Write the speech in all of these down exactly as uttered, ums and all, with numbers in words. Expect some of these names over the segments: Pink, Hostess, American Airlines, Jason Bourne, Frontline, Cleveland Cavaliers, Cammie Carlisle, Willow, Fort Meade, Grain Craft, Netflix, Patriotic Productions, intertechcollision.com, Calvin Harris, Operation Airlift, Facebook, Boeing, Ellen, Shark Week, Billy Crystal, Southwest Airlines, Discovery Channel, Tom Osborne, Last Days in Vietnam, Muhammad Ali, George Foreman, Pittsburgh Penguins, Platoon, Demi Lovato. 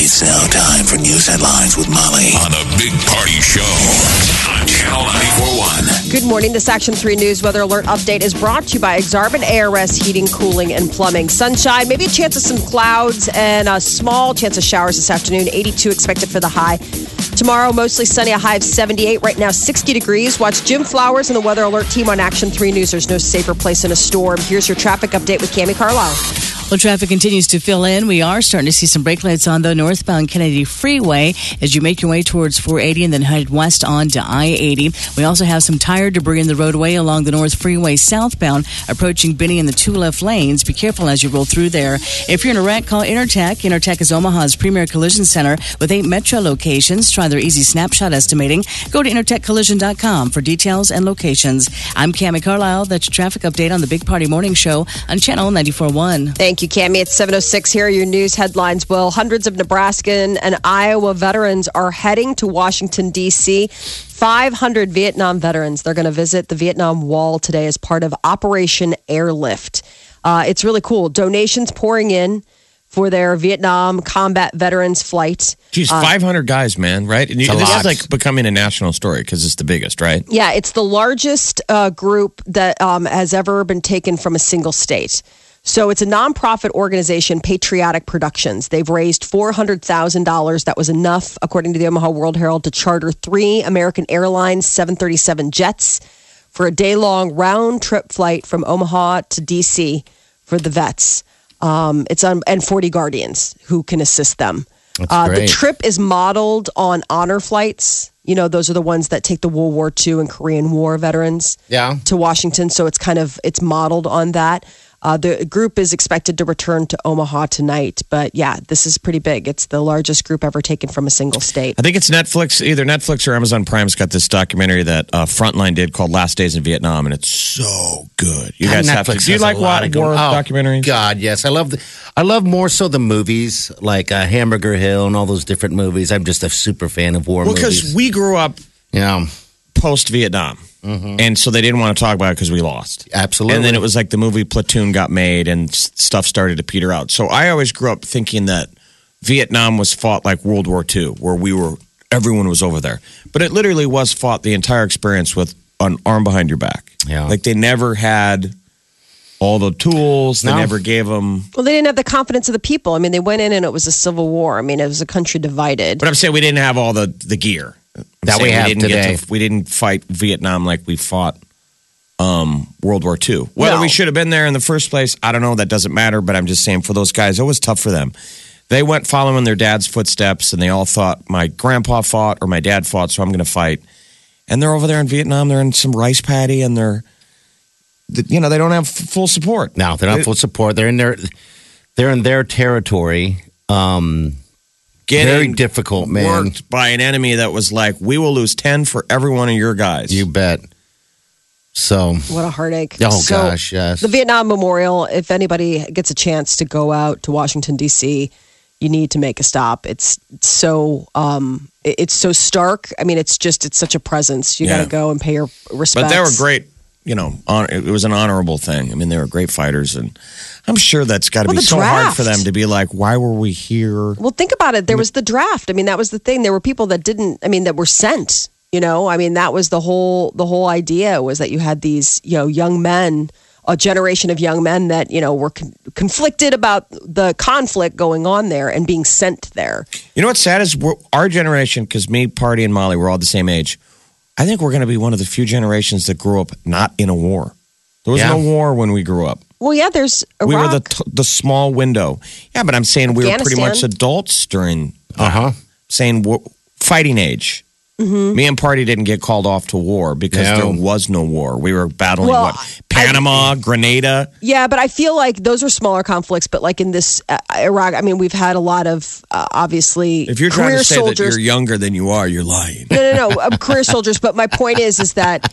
It's now time for news headlines with Molly on a big party show on Channel ninety-four point one. Good morning. This Action three News Weather Alert update is brought to you by Exarbonne A R S Heating, Cooling, and Plumbing. Sunshine, maybe a chance of some clouds and a small chance of showers this afternoon. eighty-two expected for the high. Tomorrow, mostly sunny, a high of seventy-eight. Right now, sixty degrees. Watch Jim Flowers and the Weather Alert team on Action three News. There's no safer place in a storm. Here's your traffic update with Cammie Carlisle. Well, traffic continues to fill in. We are starting to see some brake lights on, though, northbound Kennedy Freeway as you make your way towards four eighty and then head west on to I eighty. We also have some tire debris in the roadway along the North Freeway southbound, approaching Benny in the two left lanes. Be careful as you roll through there. If you're in a wreck, call Intertech. Intertech is Omaha's premier collision center with eight metro locations. Try their easy snapshot estimating. Go to intertech collision dot com for details and locations. I'm Cammie Carlisle. That's your traffic update on the Big Party Morning Show on Channel ninety-four point one. Thank Thank you, Cammie. It's seven oh six. Here are your news headlines. Well, hundreds of Nebraskan and Iowa veterans are heading to Washington, D C five hundred Vietnam veterans. They're going to visit the Vietnam Wall today as part of Operation Airlift. Uh, it's really cool. Donations pouring in for their Vietnam combat veterans flight. Geez, uh, five hundred guys, man, right? And you, this lot. is like becoming a national story because it's the biggest, right? Yeah, it's the largest uh, group that um, has ever been taken from a single state. So it's a nonprofit organization, Patriotic Productions. They've raised four hundred thousand dollars. That was enough, according to the Omaha World Herald, to charter three American Airlines seven thirty-seven jets for a day-long round-trip flight from Omaha to D C for the vets. Um, it's on, and forty guardians who can assist them. Uh, the trip is modeled on honor flights. You know, those are the ones that take the World War Two and Korean War veterans yeah. to Washington. So it's kind of it's modeled on that. Uh, the group is expected to return to Omaha tonight, but yeah, this is pretty big. It's the largest group ever taken from a single state. I think it's Netflix, either Netflix or Amazon Prime's got this documentary that uh, Frontline did called Last Days in Vietnam, and it's so good. You guys Netflix have to. Do you like war documentaries? God, yes, I love. The, I love more so the movies like uh, Hamburger Hill and all those different movies. I'm just a super fan of war well, movies. Well, because we grew up, you know, post Vietnam. Mm-hmm. And so they didn't want to talk about it because we lost. Absolutely. And then it was like the movie Platoon got made and stuff started to peter out. So I always grew up thinking that Vietnam was fought like World War Two, where we were, everyone was over there. But it literally was fought the entire experience with an arm behind your back. Yeah. Like they never had all the tools. They no. never gave them. Well, they didn't have the confidence of the people. I mean, they went in and it was a civil war. I mean, it was a country divided. But I'm saying we didn't have all the, the gear. I'm that we have we didn't today. To, we didn't fight Vietnam like we fought um, World War Two. Whether no. we should have been there in the first place, I don't know. That doesn't matter. But I'm just saying for those guys, it was tough for them. They went following their dad's footsteps, and they all thought, my grandpa fought or my dad fought, so I'm going to fight. And they're over there in Vietnam. They're in some rice paddy, and they're, you know, they don't have full support. No, they're not it, full support. They're in their, they're in their territory. Um Getting Very difficult, man. Worked by an enemy that was like, we will lose ten for every one of your guys. You bet. So. What a heartache. Oh, so, gosh, yes. The Vietnam Memorial, if anybody gets a chance to go out to Washington, D C, you need to make a stop. It's, it's so um, it's so stark. I mean, it's just, it's such a presence. You yeah. got to go and pay your respects. But they were great. You know, honor, it was an honorable thing. I mean, they were great fighters, and I'm sure that's got to well, be so draft. hard for them to be like, why were we here? Well, think about it. There was the draft. I mean, that was the thing. There were people that didn't, I mean, that were sent, you know, I mean, that was the whole, the whole idea was that you had these, you know, young men, a generation of young men that, you know, were con- conflicted about the conflict going on there and being sent there. You know what's sad is we're, our generation, because me, Party, and Molly, we're all the same age. I think we're going to be one of the few generations that grew up not in a war. There was yeah. no war when we grew up. Well, yeah, there's Iraq. We were the t- the small window. Yeah, but I'm saying we were pretty much adults during, uh-huh. uh, saying fighting age. Mm-hmm. Me and Party didn't get called off to war because no. there was no war. We were battling well, what? Panama, I, Grenada. Yeah, but I feel like those are smaller conflicts. But like in this uh, Iraq, I mean, we've had a lot of uh, obviously. If you're career trying to say soldiers, that you're younger than you are, you're lying. No, no, no, um, career soldiers. But my point is, is that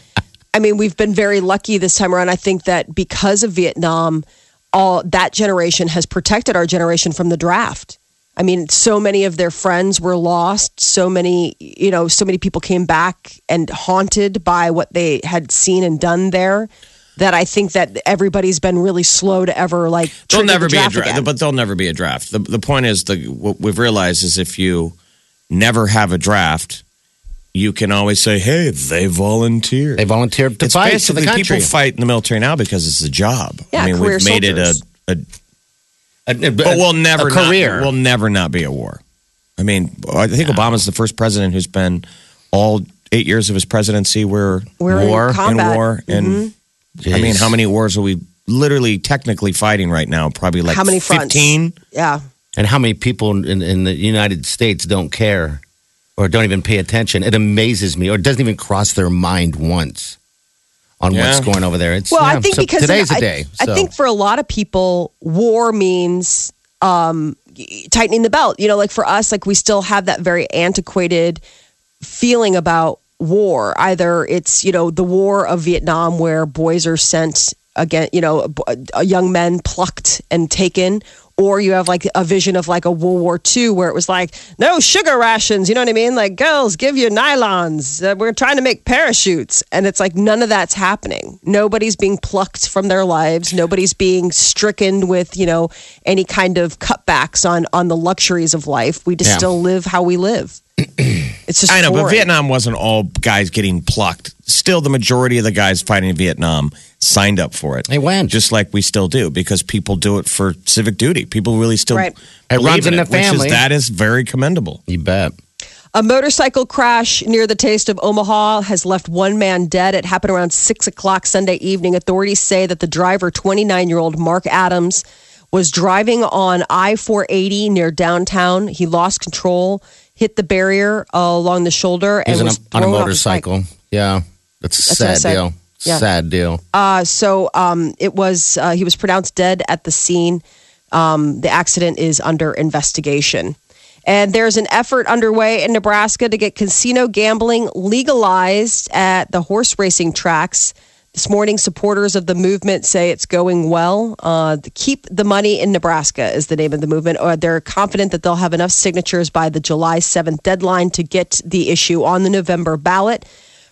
I mean, we've been very lucky this time around. I think that because of Vietnam, all that generation has protected our generation from the draft. I mean, so many of their friends were lost. So many, you know, so many people came back and haunted by what they had seen and done there that I think that everybody's been really slow to ever like trigger the never draft be a draft, again. But there'll never be a draft. The, the point is, the, what we've realized is if you never have a draft, you can always say, hey, they volunteered. They volunteered to it's fight for the country. People fight in the military now because it's a job. Yeah, I mean, we've soldiers. made it a... a A, a, but we'll never, not, we'll never not be at war. I mean, I think yeah. Obama's the first president who's been all eight years of his presidency where We're war and war. Mm-hmm. And I mean, how many wars are we literally technically fighting right now? Probably like how many fifteen. Yeah. And how many people in, in the United States don't care or don't even pay attention? It amazes me, or it doesn't even cross their mind once. On yeah. what's going over there. It's, well, yeah, I think so because today's you know, a day. I, so. I think for a lot of people, war means um, tightening the belt. You know, like for us, like we still have that very antiquated feeling about war. Either it's, you know, the war of Vietnam where boys are sent again, you know, young men plucked and taken. Or you have like a vision of like a World War Two where it was like, no sugar rations. You know what I mean? Like, girls, give you nylons. Uh, we're trying to make parachutes. And it's like, none of that's happening. Nobody's being plucked from their lives. Nobody's being stricken with, you know, any kind of cutbacks on, on the luxuries of life. We just yeah. still live how we live. It's just I know, boring. But Vietnam wasn't all guys getting plucked. Still, the majority of the guys fighting in Vietnam signed up for it. They went. Just like we still do, because people do it for civic duty. People really still right. It runs in, in the it, family. Which is, that is very commendable. You bet. A motorcycle crash near the Taste of Omaha has left one man dead. It happened around six o'clock Sunday evening. Authorities say that the driver, twenty-nine-year-old Mark Adams, was driving on I four eighty near downtown. He lost control, hit the barrier uh, along the shoulder, and was on a, on a motorcycle. Yeah, that's a that's sad deal. Yeah. Sad deal. Uh, so um, it was. Uh, he was pronounced dead at the scene. Um, the accident is under investigation, and there's an effort underway in Nebraska to get casino gambling legalized at the horse racing tracks. This morning, supporters of the movement say it's going well. Uh, the Keep the Money in Nebraska is the name of the movement. Or they're confident that they'll have enough signatures by the July seventh deadline to get the issue on the November ballot.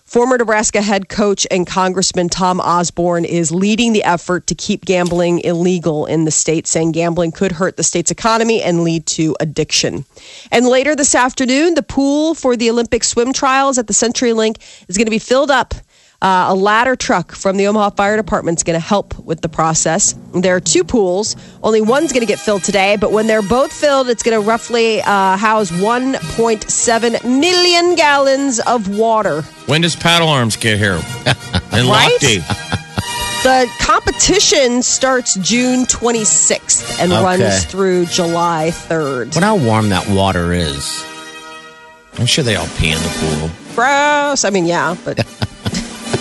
Former Nebraska head coach and Congressman Tom Osborne is leading the effort to keep gambling illegal in the state, saying gambling could hurt the state's economy and lead to addiction. And later this afternoon, the pool for the Olympic swim trials at the CenturyLink is going to be filled up. Uh, a ladder truck from the Omaha Fire Department is going to help with the process. There are two pools. Only one's going to get filled today, but when they're both filled, it's going to roughly uh, house one point seven million gallons of water. When does Paddle Arms get here? In right? Lofty. The competition starts June twenty-sixth and okay. runs through July third. What how warm that water is. I'm sure they all pee in the pool. Gross. I mean, yeah, but...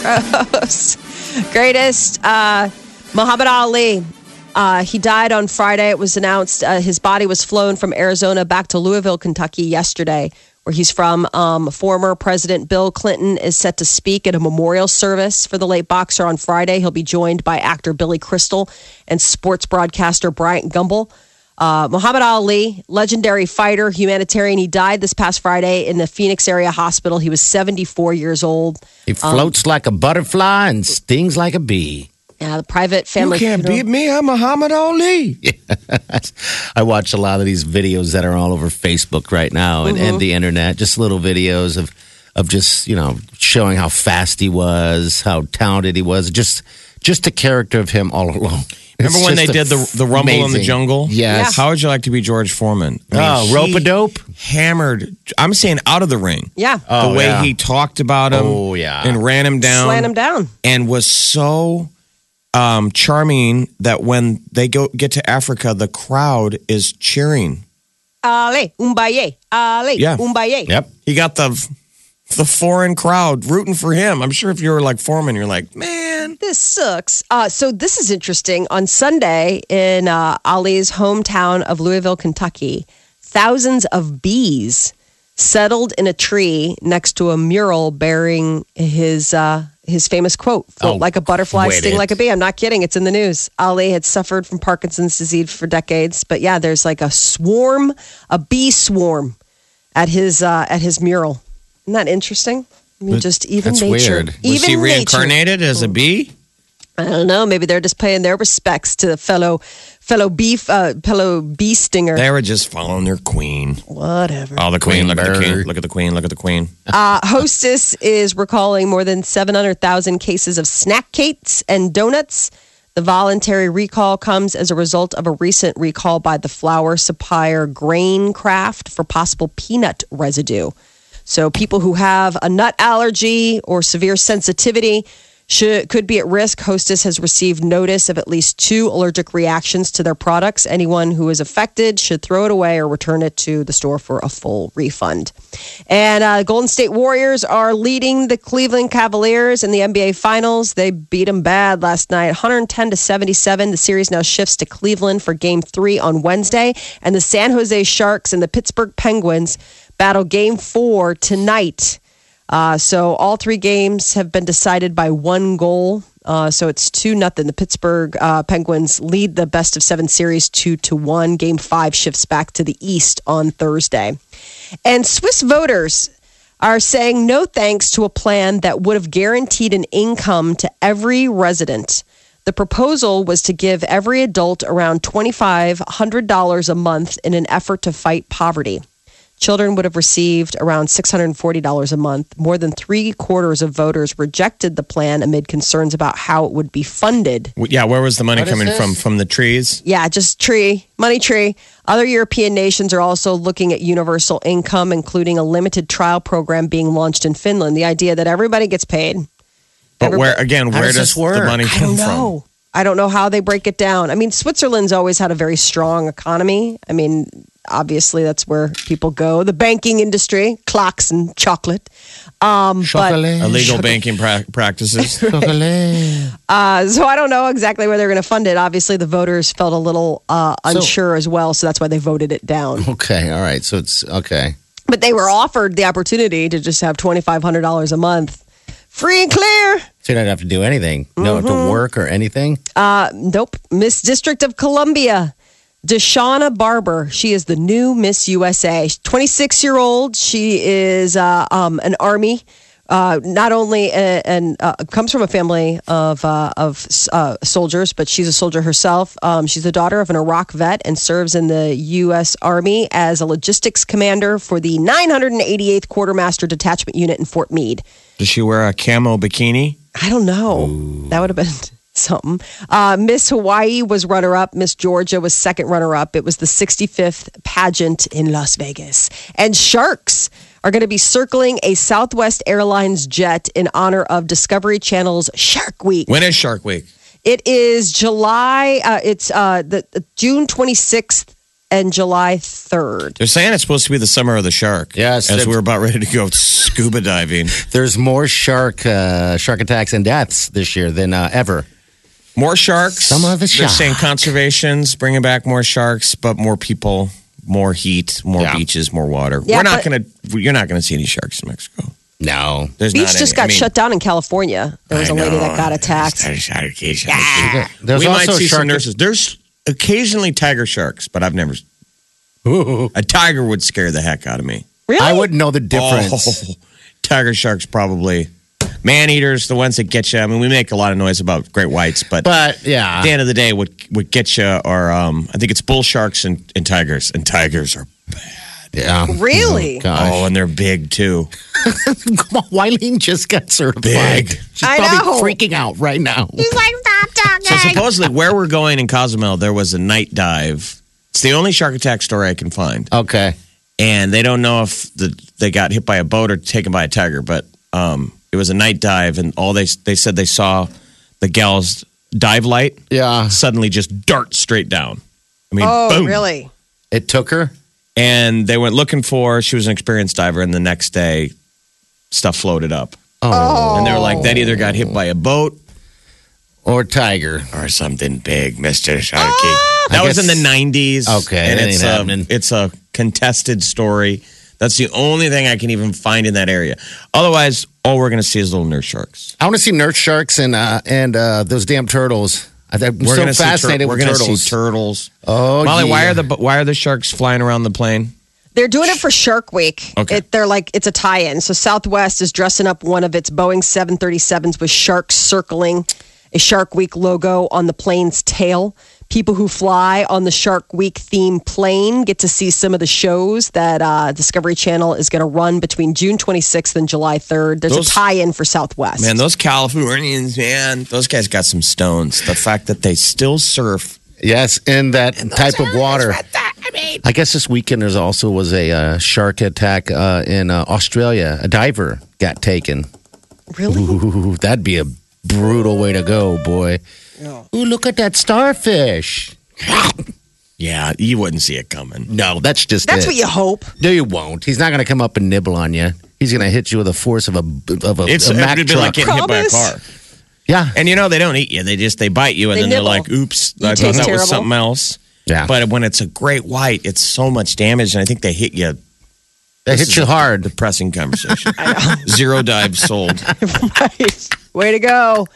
Gross. Greatest uh, Muhammad Ali. Uh, he died on Friday. It was announced uh, his body was flown from Arizona back to Louisville, Kentucky yesterday, where he's from. Um, former President Bill Clinton is set to speak at a memorial service for the late boxer on Friday. He'll be joined by actor Billy Crystal and sports broadcaster Bryant Gumbel. Uh, Muhammad Ali, legendary fighter, humanitarian. He died this past Friday in the Phoenix area hospital. He was seventy-four years old. He floats um, like a butterfly and stings like a bee. Yeah, the private family. You can't funeral. beat me. I'm Muhammad Ali. Yes. I watch a lot of these videos that are all over Facebook right now and, mm-hmm. and the internet. Just little videos of, of just, you know, showing how fast he was, how talented he was. Just, just the character of him all along. Remember it's when they did the the Rumble amazing. in the Jungle? Yes. Yeah. How would you like to be George Foreman? I mean, oh, rope-a-dope? Hammered. I'm saying out of the ring. Yeah. Oh, the way yeah. he talked about him. Oh, yeah. And ran him down. Slam him down. And was so um, charming that when they go get to Africa, the crowd is cheering. Ale, umbaye. Ale, yeah. umbaye. Yep. He got the the foreign crowd rooting for him. I'm sure if you were like Foreman, you're like, man, this sucks. Uh, so this is interesting. On Sunday in uh, Ali's hometown of Louisville, Kentucky, thousands of bees settled in a tree next to a mural bearing his uh, his famous quote, float oh, like a butterfly, sting it. like a bee. I'm not kidding. It's in the news. Ali had suffered from Parkinson's disease for decades. But yeah, there's like a swarm, a bee swarm at his uh, at his mural. Isn't that interesting? I mean, but just even that's nature. Weird. Was even she reincarnated nature. as a bee? I don't know. Maybe they're just paying their respects to the fellow fellow bee uh, fellow bee stinger. They were just following their queen. Whatever. Oh, the queen! queen look bird. at the queen! Look at the queen! Look at the queen! Uh, Hostess is recalling more than seven hundred thousand cases of snack cakes and donuts. The voluntary recall comes as a result of a recent recall by the flour supplier Grain Craft for possible peanut residue. So people who have a nut allergy or severe sensitivity should, could be at risk. Hostess has received notice of at least two allergic reactions to their products. Anyone who is affected should throw it away or return it to the store for a full refund. And uh, Golden State Warriors are leading the Cleveland Cavaliers in the N B A Finals. They beat them bad last night, one hundred ten to seventy-seven. The series now shifts to Cleveland for Game three on Wednesday. And the San Jose Sharks and the Pittsburgh Penguins battle Game four tonight. Uh, so all three games have been decided by one goal. Uh, so it's two nothing. The Pittsburgh uh, Penguins lead the best of seven series two to one. Game five shifts back to the East on Thursday. And Swiss voters are saying no thanks to a plan that would have guaranteed an income to every resident. The proposal was to give every adult around twenty-five hundred dollars a month in an effort to fight poverty. Children would have received around six hundred forty dollars a month. More than three quarters of voters rejected the plan amid concerns about how it would be funded. Yeah, where was the money what coming from? From the trees? Yeah, just tree, money tree. Other European nations are also looking at universal income, including a limited trial program being launched in Finland. The idea that everybody gets paid. But everybody, where again, where does, does the money come I don't know. from? I don't know how they break it down. I mean, Switzerland's always had a very strong economy. I mean, obviously, that's where people go. The banking industry, clocks and chocolate. Um, chocolate. But illegal chocolate. banking pra- practices. Right. Chocolate. Uh, so I don't know exactly where they're going to fund it. Obviously, the voters felt a little uh, unsure so, as well, so that's why they voted it down. Okay, all right. So it's okay. But they were offered the opportunity to just have twenty-five hundred dollars a month. Free and clear. So you don't have to do anything. Mm-hmm. No, to work or anything? Uh, nope. Miss District of Columbia. Deshauna Barber, she is the new Miss U S A. twenty-six-year-old, she is uh, um, an Army. Uh, not only and uh, comes from a family of uh, of uh, soldiers, but she's a soldier herself. Um, she's the daughter of an Iraq vet and serves in the U S. Army as a logistics commander for the nine hundred eighty-eighth Quartermaster Detachment Unit in Fort Meade. Does she wear a camo bikini? I don't know. Ooh. That would have been... something. Uh, Miss Hawaii was runner-up. Miss Georgia was second runner-up. It was the sixty-fifth pageant in Las Vegas. And sharks are going to be circling a Southwest Airlines jet in honor of Discovery Channel's Shark Week. When is Shark Week? It is July. Uh, it's uh, the, the June twenty-sixth and July third. They're saying it's supposed to be the summer of the shark. Yes, as we're about ready to go scuba diving. There's more shark uh, shark attacks and deaths this year than uh, ever. More sharks. Some of the sharks. They're saying conservation's bringing back more sharks, but more people, more heat, more yeah. beaches, more water. Yeah, We're not going to. You're not going to see any sharks in Mexico. No, there's beach not just any. got I mean, shut down in California. There was I a lady know. that got attacked. Yeah. There's we also might see shark- some nurses. There's occasionally tiger sharks, but I've never. Ooh. A tiger would scare the heck out of me. Really, I wouldn't know the difference. Oh, tiger sharks probably. Man-eaters, the ones that get you. I mean, we make a lot of noise about great whites, but, but yeah. at the end of the day, what would get you are, um, I think it's bull sharks and, and tigers, and tigers are bad. Yeah. Really? Oh, oh, and they're big, too. Come on, Wileen just got certified. Big. She's I probably know. freaking out right now. She's like, stop talking. So supposedly, where we're going in Cozumel, there was a night dive. It's the only shark attack story I can find. Okay. And they don't know if the, they got hit by a boat or taken by a tiger, but... Um, It was a night dive, and all they they said they saw the gal's dive light yeah. suddenly just dart straight down. I mean, oh, boom. really? It took her? And they went looking for her. She was an experienced diver, and the next day stuff floated up. Oh. And they were like, that either got hit by a boat or tiger or something big, Mister Sharky. Ah! That I was guess, in the nineties. Okay. And it's a, it's a contested story. That's the only thing I can even find in that area. Otherwise, all we're going to see is little nurse sharks. I want to see nurse sharks and uh, and uh, those damn turtles. I'm we're so fascinated tur- with turtles. We're going to see turtles. Oh, Molly, yeah. why are the why are the sharks flying around the plane? They're doing it for Shark Week. Okay. It, they're like, it's a tie-in. So Southwest is dressing up one of its Boeing seven thirty-sevens with sharks circling a Shark Week logo on the plane's tail. People who fly on the Shark Week themed plane get to see some of the shows that uh, Discovery Channel is going to run between June twenty-sixth and July third. There's those, a tie-in for Southwest. Man, those Californians, man, those guys got some stones. The fact that they still surf. Yes, in that type of water. I mean, I guess this weekend there also was a uh, shark attack uh, in uh, Australia. A diver got taken. Really? Ooh, that'd be a brutal way to go, boy. Yeah. Ooh, look at that starfish. Yeah, you wouldn't see it coming. No, that's just That's it. what you hope. No, you won't. He's not going to come up and nibble on you. He's going to hit you with the force of a, of a, it's, a Mack truck. It's like getting hit by a car. Yeah. And you know, they don't eat you. They just, they bite you and they then nibble. They're like, oops, you I thought that terrible. was something else. Yeah. But when it's a great white, it's so much damage. And I think they hit you. They this hit you hard. Depressing conversation. Zero dive sold. Right. Way to go,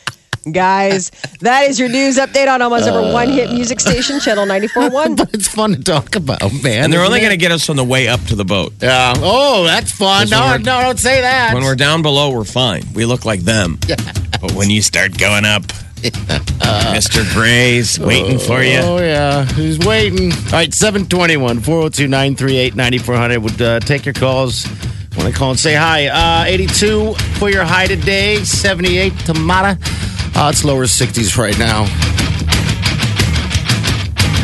guys. That is your news update on Omaha's uh, number one hit music station, Channel ninety-four point one. But it's fun to talk about, man. And they're only going to get us on the way up to the boat. Yeah. Oh, that's fun. No, no, don't say that. When we're down below, we're fine. We look like them. Yeah. But when you start going up, Uh, Mister Gray's waiting uh, for you. Oh, yeah. He's waiting. All right, seven two one, four oh two, nine three eight, nine four zero zero. Would uh, take your calls. Want to call and say hi. Uh, eighty-two for your high today, seventy-eight tomorrow. Uh, it's lower sixties right now.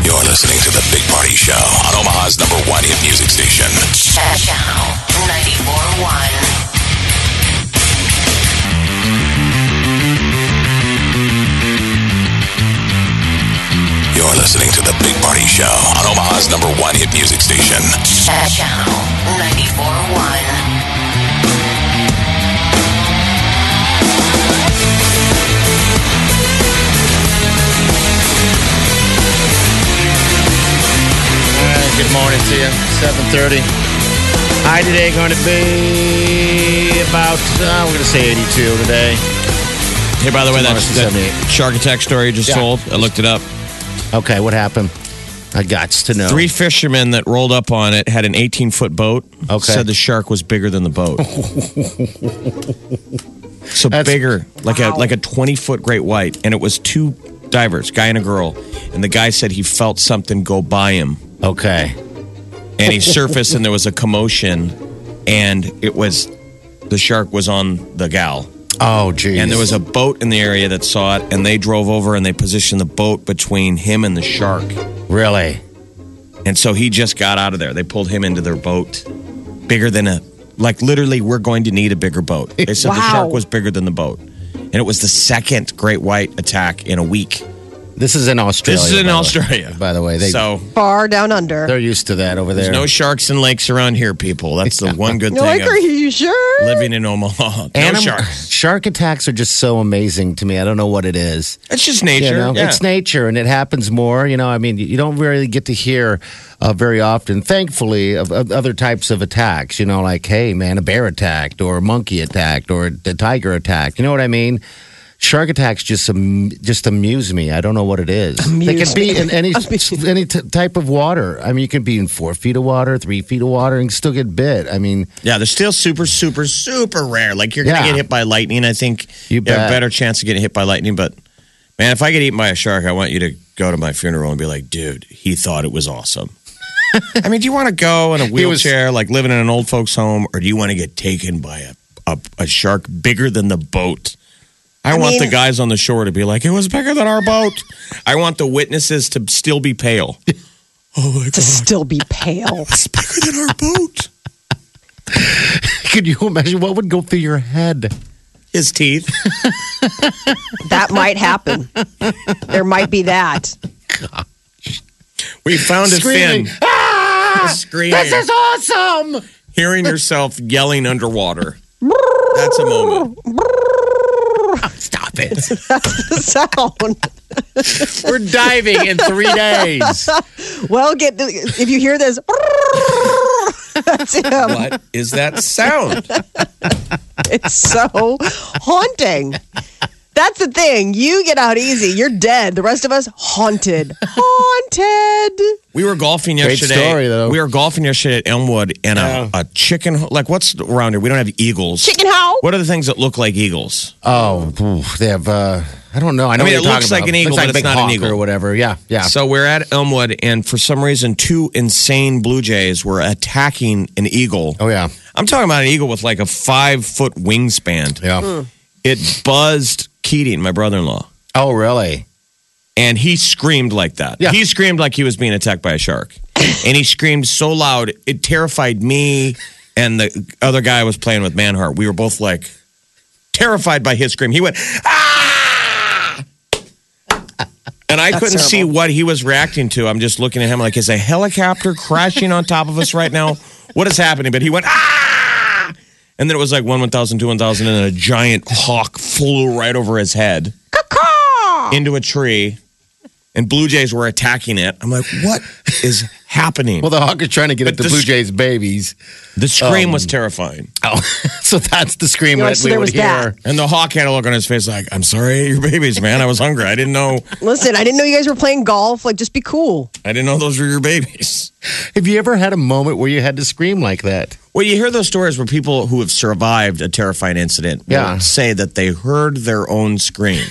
You're listening to The Big Party Show on Omaha's number one hit music station. Channel ninety-four point one. You're listening to The Big Party Show on Omaha's number one hit music station. Channel ninety-four point one. Good morning to you. seven thirty. High today going to be about, uh, we're going to say eighty-two today. Hey, by the way, that, that shark attack story you just yeah. told, I looked it up. Okay, what happened? I got to know. Three fishermen that rolled up on it had an eighteen-foot boat. Okay. Said the shark was bigger than the boat. So That's, bigger, like wow. a like a twenty-foot great white. And it was two divers, guy and a girl. And the guy said he felt something go by him. Okay. And he surfaced and there was a commotion. And it was, the shark was on the gal. Oh, geez. And there was a boat in the area that saw it, and they drove over and they positioned the boat between him and the shark. Really? And so he just got out of there. They pulled him into their boat. Bigger than a, like literally, we're going to need a bigger boat. They said wow. the shark was bigger than the boat. And it was the second great white attack in a week. This is in Australia. This is in by Australia. The, by the way. They, so far down under. They're used to that over there. There's no sharks and lakes around here, people. That's the one good thing. Like, are you sure? Living in Omaha. No Anim- sharks. Shark attacks are just so amazing to me. I don't know what it is. It's just nature. You know? yeah. It's nature, and it happens more. You know, I mean, you don't really get to hear uh, very often, thankfully, of, of other types of attacks. You know, like, hey, man, a bear attacked or a monkey attacked or a tiger attacked. You know what I mean? Shark attacks just um, just amuse me. I don't know what it is. Amuse. They can be in any any t- type of water. I mean, you can be in four feet of water, three feet of water, and still get bit. I mean, yeah, they're still super, super, super rare. Like you're yeah. gonna get hit by lightning. I think you, you have a better chance of getting hit by lightning. But man, if I get eaten by a shark, I want you to go to my funeral and be like, dude, he thought it was awesome. I mean, do you want to go in a wheelchair, was- like living in an old folks' home, or do you want to get taken by a a, a shark bigger than the boat? I, I want mean, the guys on the shore to be like, it was bigger than our boat. I want the witnesses to still be pale. Oh, my to God. To still be pale. It's bigger than our boat. Could you imagine what would go through your head? His teeth. That might happen. There might be that. Gosh. We found a Screaming. fin. Ah! Screaming. This is awesome. Hearing yourself yelling underwater. That's a moment. Oh, stop it. That's the sound. We're diving in three days. Well, get the, if you hear this, that's him. What is that sound? It's so haunting. That's the thing. You get out easy. You're dead. The rest of us, haunted. Haunted. We were golfing yesterday. Great story, though. We were golfing yesterday at Elmwood, and yeah. a, a chicken, like what's around here? We don't have eagles. Chicken how? What are the things that look like eagles? Oh, they have, uh, I don't know. I know I mean, what you're talking about. It looks like an eagle, but it's not an eagle. Or whatever. Yeah, yeah. So we're at Elmwood, and for some reason, two insane Blue Jays were attacking an eagle. Oh, yeah. I'm talking about an eagle with like a five-foot wingspan. Yeah. Mm. It buzzed Keating, my brother-in-law. Oh, really? And he screamed like that. Yeah. He screamed like he was being attacked by a shark. And he screamed so loud, it terrified me and the other guy I was playing with, Manhart. We were both, like, terrified by his scream. He went, ah! And I That's couldn't terrible. see what he was reacting to. I'm just looking at him like, is a helicopter crashing on top of us right now? What is happening? But he went, ah! And then it was like one, one thousand, two, one thousand, and then a giant hawk flew right over his head into a tree, and Blue Jays were attacking it. I'm like, what is happening? Well, the hawk is trying to get but at the, the Blue Jays' babies. The scream um, was terrifying. Oh, so that's the scream you know, that so we would hear. That. And the hawk had a look on his face like, I'm sorry I ate your babies, man. I was hungry. I didn't know. Listen, I didn't know you guys were playing golf. Like, just be cool. I didn't know those were your babies. Have you ever had a moment where you had to scream like that? Well, you hear those stories where people who have survived a terrifying incident yeah. will say that they heard their own scream.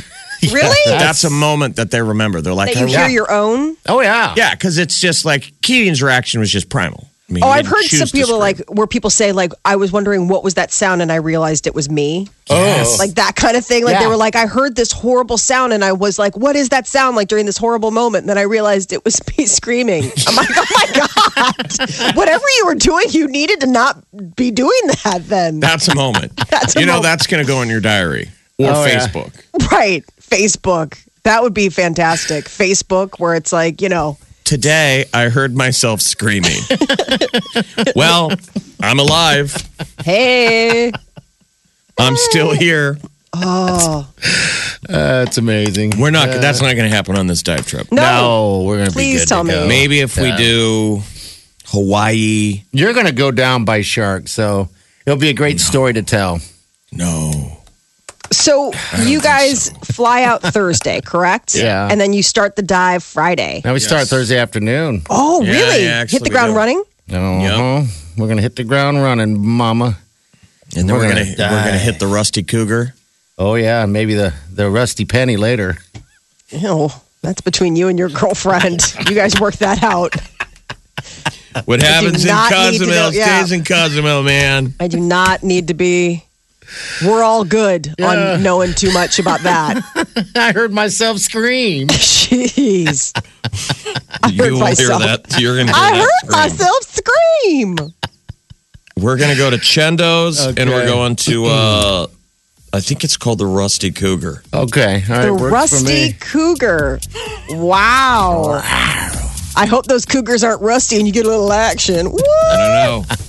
Really? That's, That's a moment that they remember. They're like, that you hear yeah. your own? Oh, yeah. Yeah, because it's just like Keating's reaction was just primal. I mean, oh, I've heard some people like where people say like, I was wondering what was that sound and I realized it was me. Yes. Like that kind of thing. Like yeah. they were like, I heard this horrible sound and I was like, what is that sound like during this horrible moment? And then I realized it was me screaming. I'm like, oh my God. Whatever you were doing, you needed to not be doing that then. That's a moment. that's a you know, moment. That's going to go in your diary or oh, Facebook. Yeah. Right. Facebook. That would be fantastic. Facebook where it's like, you know. Today, I heard myself screaming. Well, I'm alive. Hey. I'm still here. Oh. Uh, that's amazing. We're not. Uh, that's not going to happen on this dive trip. No. no we're going to be good Please tell me. Go. Maybe if yeah. we do Hawaii. You're going to go down by shark, so it'll be a great no. story to tell. No. So you guys so. fly out Thursday, correct? Yeah. And then you start the dive Friday. Now we yes. start Thursday afternoon. Oh, yeah, really? Yeah, hit the ground do. running? No. Uh-huh. Yep. We're going to hit the ground running, mama. And then we're, we're going to hit the Rusty Cougar. Oh, yeah. Maybe the, the Rusty Penny later. Ew. That's between you and your girlfriend. You guys work that out. What happens in Cozumel yeah. stays in Cozumel, man. I do not need to be... We're all good yeah. on knowing too much about that. I heard myself scream. Jeez. I you heard will myself. hear that. You're going to hear I that heard scream. myself scream. We're going to go to Chendo's okay. and we're going to, uh, I think it's called the Rusty Cougar. Okay. All right, the Rusty Cougar. Wow. I hope those cougars aren't rusty and you get a little action. What? I don't know.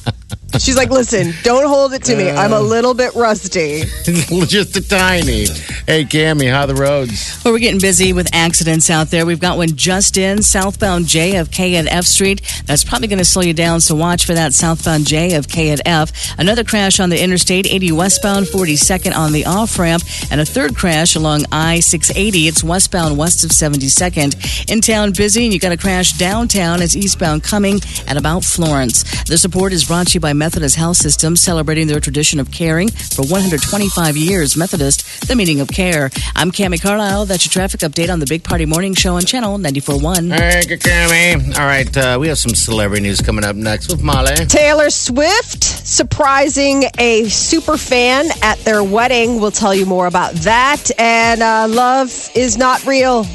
She's like, listen, don't hold it to me. I'm a little bit rusty. Just a tiny. Hey, Cammie, how are the roads? Well, we're getting busy with accidents out there. We've got one just in, southbound J of K and F Street. That's probably going to slow you down, so watch for that southbound J of K and F. Another crash on the interstate, eighty westbound, forty-second on the off-ramp, and a third crash along I six eighty. It's westbound west of seventy-second. In town, busy, and you got a crash downtown. It's eastbound coming at about Florence. The support is brought to you by Methodist Health System, celebrating their tradition of caring for one hundred twenty-five years. Methodist, the meaning of care. I'm Cammie Carlisle. That's your traffic update on the Big Party Morning Show on Channel ninety-four point one. Thank you, Cammie. All right, uh, we have some celebrity news coming up next with Molly. Taylor Swift surprising a super fan at their wedding. We'll tell you more about that. And uh, love is not real.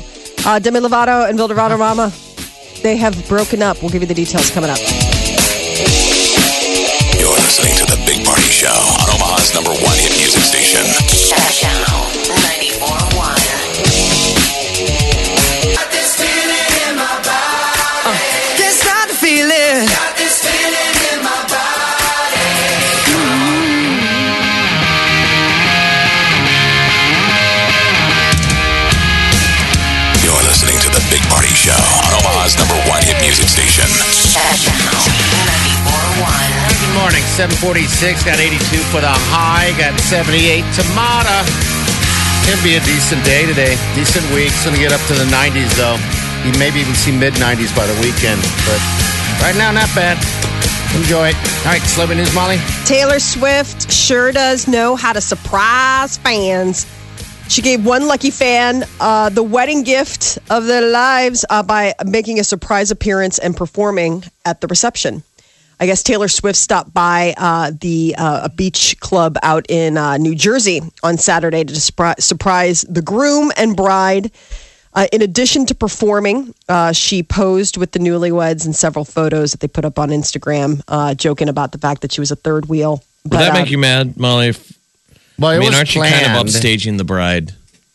Uh, Demi Lovato and Wilmer Valderrama, they have broken up. We'll give you the details coming up. Listening to the Big Party Show on Omaha's number one hit music station. Channel ninety-four point one. Got this feeling in my body. Uh, this not the feeling. Got this feeling in my body. Mm-hmm. morning, seven forty-six, got eighty-two for the high, got seventy-eight tomorrow. Can be a decent day today, decent week. It's going to get up to the nineties, though. You maybe even see mid-nineties by the weekend, but right now, not bad. Enjoy it. All right, celebrity news, Molly. Taylor Swift sure does know how to surprise fans. She gave one lucky fan uh, the wedding gift of their lives uh, by making a surprise appearance and performing at the reception. I guess Taylor Swift stopped by uh, the uh, a beach club out in uh, New Jersey on Saturday to surpri- surprise the groom and bride. Uh, in addition to performing, uh, she posed with the newlyweds in several photos that they put up on Instagram, uh, joking about the fact that she was a third wheel. Would but, that make uh, you mad, Molly? If- Well, I mean, aren't planned. You kind of upstaging the bride?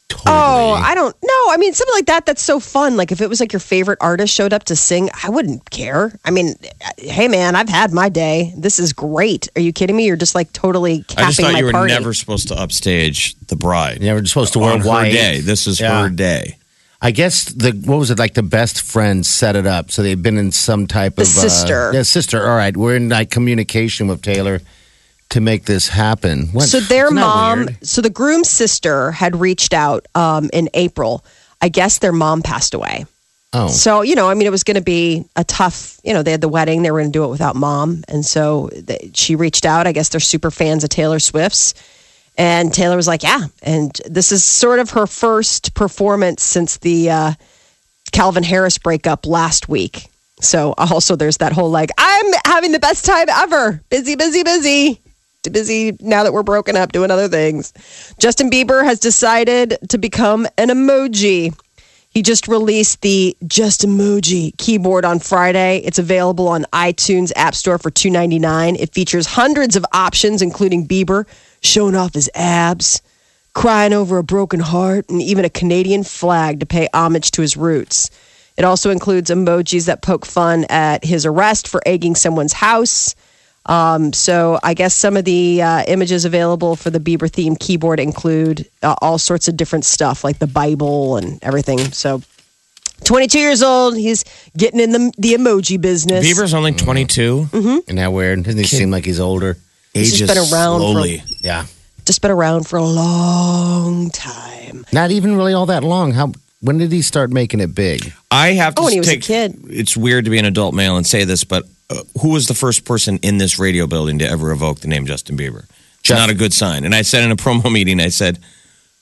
Totally. Oh, I don't know. I mean, something like that, that's so fun. Like, if it was like your favorite artist showed up to sing, I wouldn't care. I mean, hey, man, I've had my day. This is great. Are you kidding me? You're just like totally capping my party. I just thought you were party. never supposed to upstage the bride. You're never supposed to wear white. On her day. This is yeah. her day. I guess the what was it like? The best friend set it up. So they've been in some type the of sister. Uh, yeah, sister. All right, we're in like communication with Taylor to make this happen. What? So their mom, weird. so the groom's sister had reached out um, in April. I guess their mom passed away. Oh. So, you know, I mean, it was going to be a tough, you know, they had the wedding. They were going to do it without mom. And so they, she reached out. I guess they're super fans of Taylor Swift's. And Taylor was like, yeah. And this is sort of her first performance since the uh, Calvin Harris breakup last week. So also there's that whole like, I'm having the best time ever. Busy, busy, busy. busy now that we're broken up doing other things. Justin Bieber has decided to become an emoji. He just released the Just Emoji keyboard on Friday. It's available on iTunes App Store for two dollars and ninety-nine cents. It features hundreds of options, including Bieber showing off his abs, crying over a broken heart, and even a Canadian flag to pay homage to his roots. It also includes emojis that poke fun at his arrest for egging someone's house. Um, so I guess some of the uh, images available for the Bieber-themed keyboard include uh, all sorts of different stuff, like the Bible and everything. So, twenty-two years old, he's getting in the the emoji business. Bieber's only twenty-two. Mm-hmm. Isn't that weird? Doesn't he Kid. seem like he's older? He's just been around slowly. For, yeah, just been around for a long time. Not even really all that long. How? When did he start making it big? I have. To oh, when he was take, a kid. It's weird to be an adult male and say this, but. Uh, who was the first person in this radio building to ever evoke the name Justin Bieber? It's Justin. Not a good sign. And I said in a promo meeting, I said,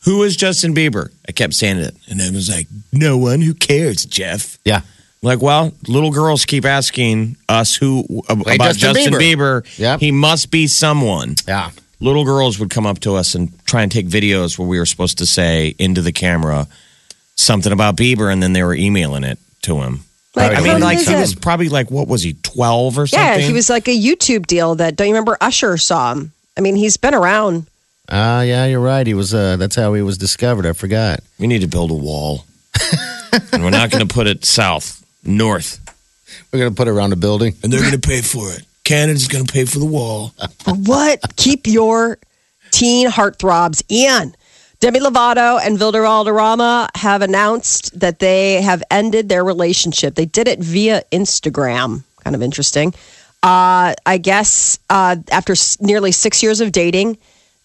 who is Justin Bieber? I kept saying it. And I was like, no one. Who cares, Jeff? Yeah. Like, well, little girls keep asking us who uh, about Justin, Justin Bieber. Bieber. Yep. He must be someone. Yeah. Little girls would come up to us and try and take videos where we were supposed to say into the camera something about Bieber. And then they were emailing it to him. Like, I mean, like he was probably like, what was he, twelve or something? Yeah, he was like a YouTube deal that, don't you remember, Usher saw him. I mean, he's been around. Ah, uh, yeah, you're right. He was. Uh, that's how he was discovered. I forgot. We need to build a wall. And we're not going to put it south, north. We're going to put it around a building. And they're going to pay for it. Canada's going to pay for the wall. For what? Keep your teen heartthrobs in. Demi Lovato and Wilmer Valderrama have announced that they have ended their relationship. They did it via Instagram. Kind of interesting. Uh, I guess uh, after s- nearly six years of dating,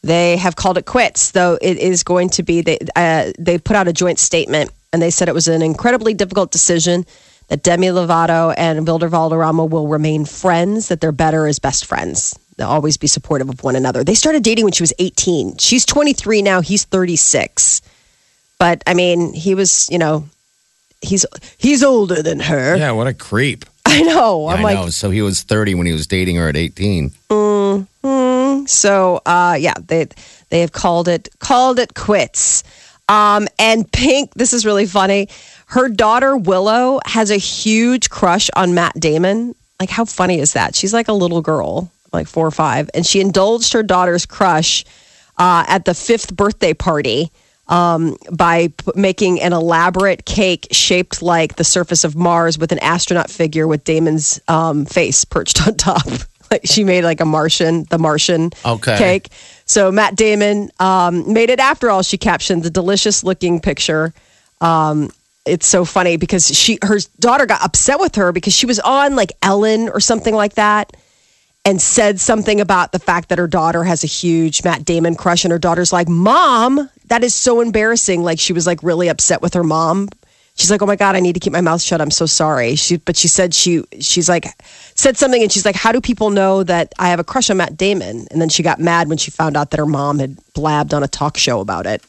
they have called it quits. Though it is going to be, they, uh, they put out a joint statement and they said it was an incredibly difficult decision, that Demi Lovato and Wilmer Valderrama will remain friends, that they're better as best friends. They'll always be supportive of one another. They started dating when she was eighteen. She's twenty-three now. He's thirty-six. But, I mean, he was, you know, he's he's older than her. Yeah, what a creep. I know. I'm I like, know. So he was thirty when he was dating her at eighteen. Mm-hmm. So, uh, yeah, they they have called it called it quits. Um, and Pink, this is really funny. Her daughter, Willow, has a huge crush on Matt Damon. Like, how funny is that? She's like a little girl, like four or five, and she indulged her daughter's crush uh, at the fifth birthday party um, by p- making an elaborate cake shaped like the surface of Mars with an astronaut figure with Damon's um, face perched on top. Like she made like a Martian, the Martian okay. cake. So Matt Damon um, made it after all. She captioned the delicious looking picture. Um, it's so funny because she her daughter got upset with her because she was on like Ellen or something like that. and said something about the fact that her daughter has a huge Matt Damon crush, and her daughter's like, Mom, that is so embarrassing. Like, she was like really upset with her mom. She's like, oh my God, I need to keep my mouth shut. I'm so sorry. She, but she said she, she's like, said something and she's like, how do people know that I have a crush on Matt Damon? And then she got mad when she found out that her mom had blabbed on a talk show about it.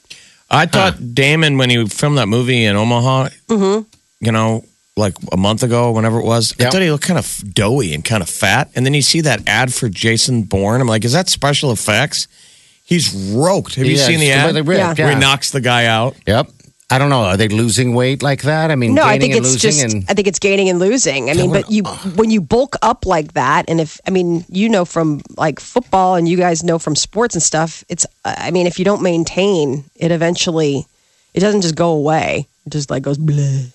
I thought uh, Damon, when he filmed that movie in Omaha, mm-hmm. you know, like a month ago, whenever it was, yep. I thought he looked kind of doughy and kind of fat. And then you see that ad for Jason Bourne. I'm like, is that special effects? He's roped. Have yeah, you seen the ad? The yeah. Where he knocks the guy out. Yep. I don't know. Are they losing weight like that? I mean, no. I think it's just. And- I think it's gaining and losing. I mean, but you when you bulk up like that, and if I mean, you know, from like football, and you guys know from sports and stuff. It's. I mean, if you don't maintain it, eventually, it doesn't just go away. It just like goes bleh.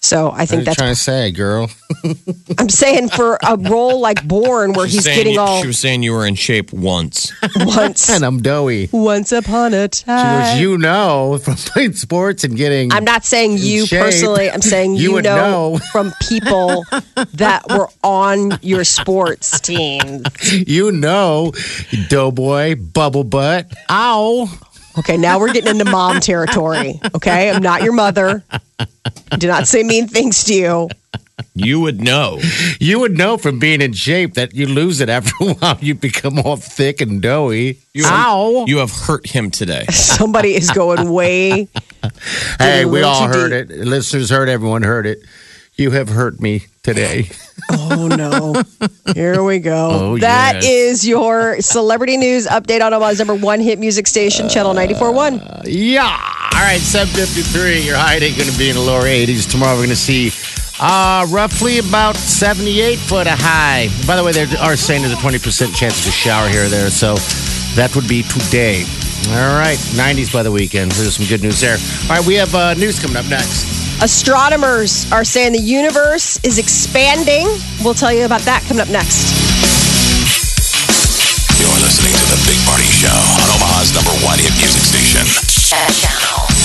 So I think what are you that's trying to say, girl. I'm saying for a role like Bourne, where he's getting you, all. She was saying you were in shape once, once, and I'm doughy. Once upon a time, she goes, you know, from playing sports and getting. I'm not saying you shape. Personally. I'm saying you, you know, know from people that were on your sports team. You know, Doughboy, Bubble Butt, ow. Okay, now we're getting into mom territory. Okay, I'm not your mother. Do not say mean things to you. You would know. You would know from being in shape that you lose it after a while. You become all thick and doughy. You Ow! Have, you have hurt him today. Somebody is going way. Hey, we all heard it. Listeners heard. Everyone heard it. You have hurt me today. Oh, no. Here we go. Oh, that yes. is your celebrity news update on Omaha's number one hit music station, uh, Channel ninety-four point one. Yeah. All right, seven fifty-three. Your high today going to be in the lower eighties. Tomorrow we're going to see uh, roughly about seventy-eight foot a high. By the way, they are saying there's a twenty percent chance of a shower here or there, so that would be today. All right, nineties by the weekend. There's some good news there. All right, we have uh, news coming up next. Astronomers are saying the universe is expanding. We'll tell you about that coming up next. You're listening to The Big Party Show on Omaha's number one hit music station. Channel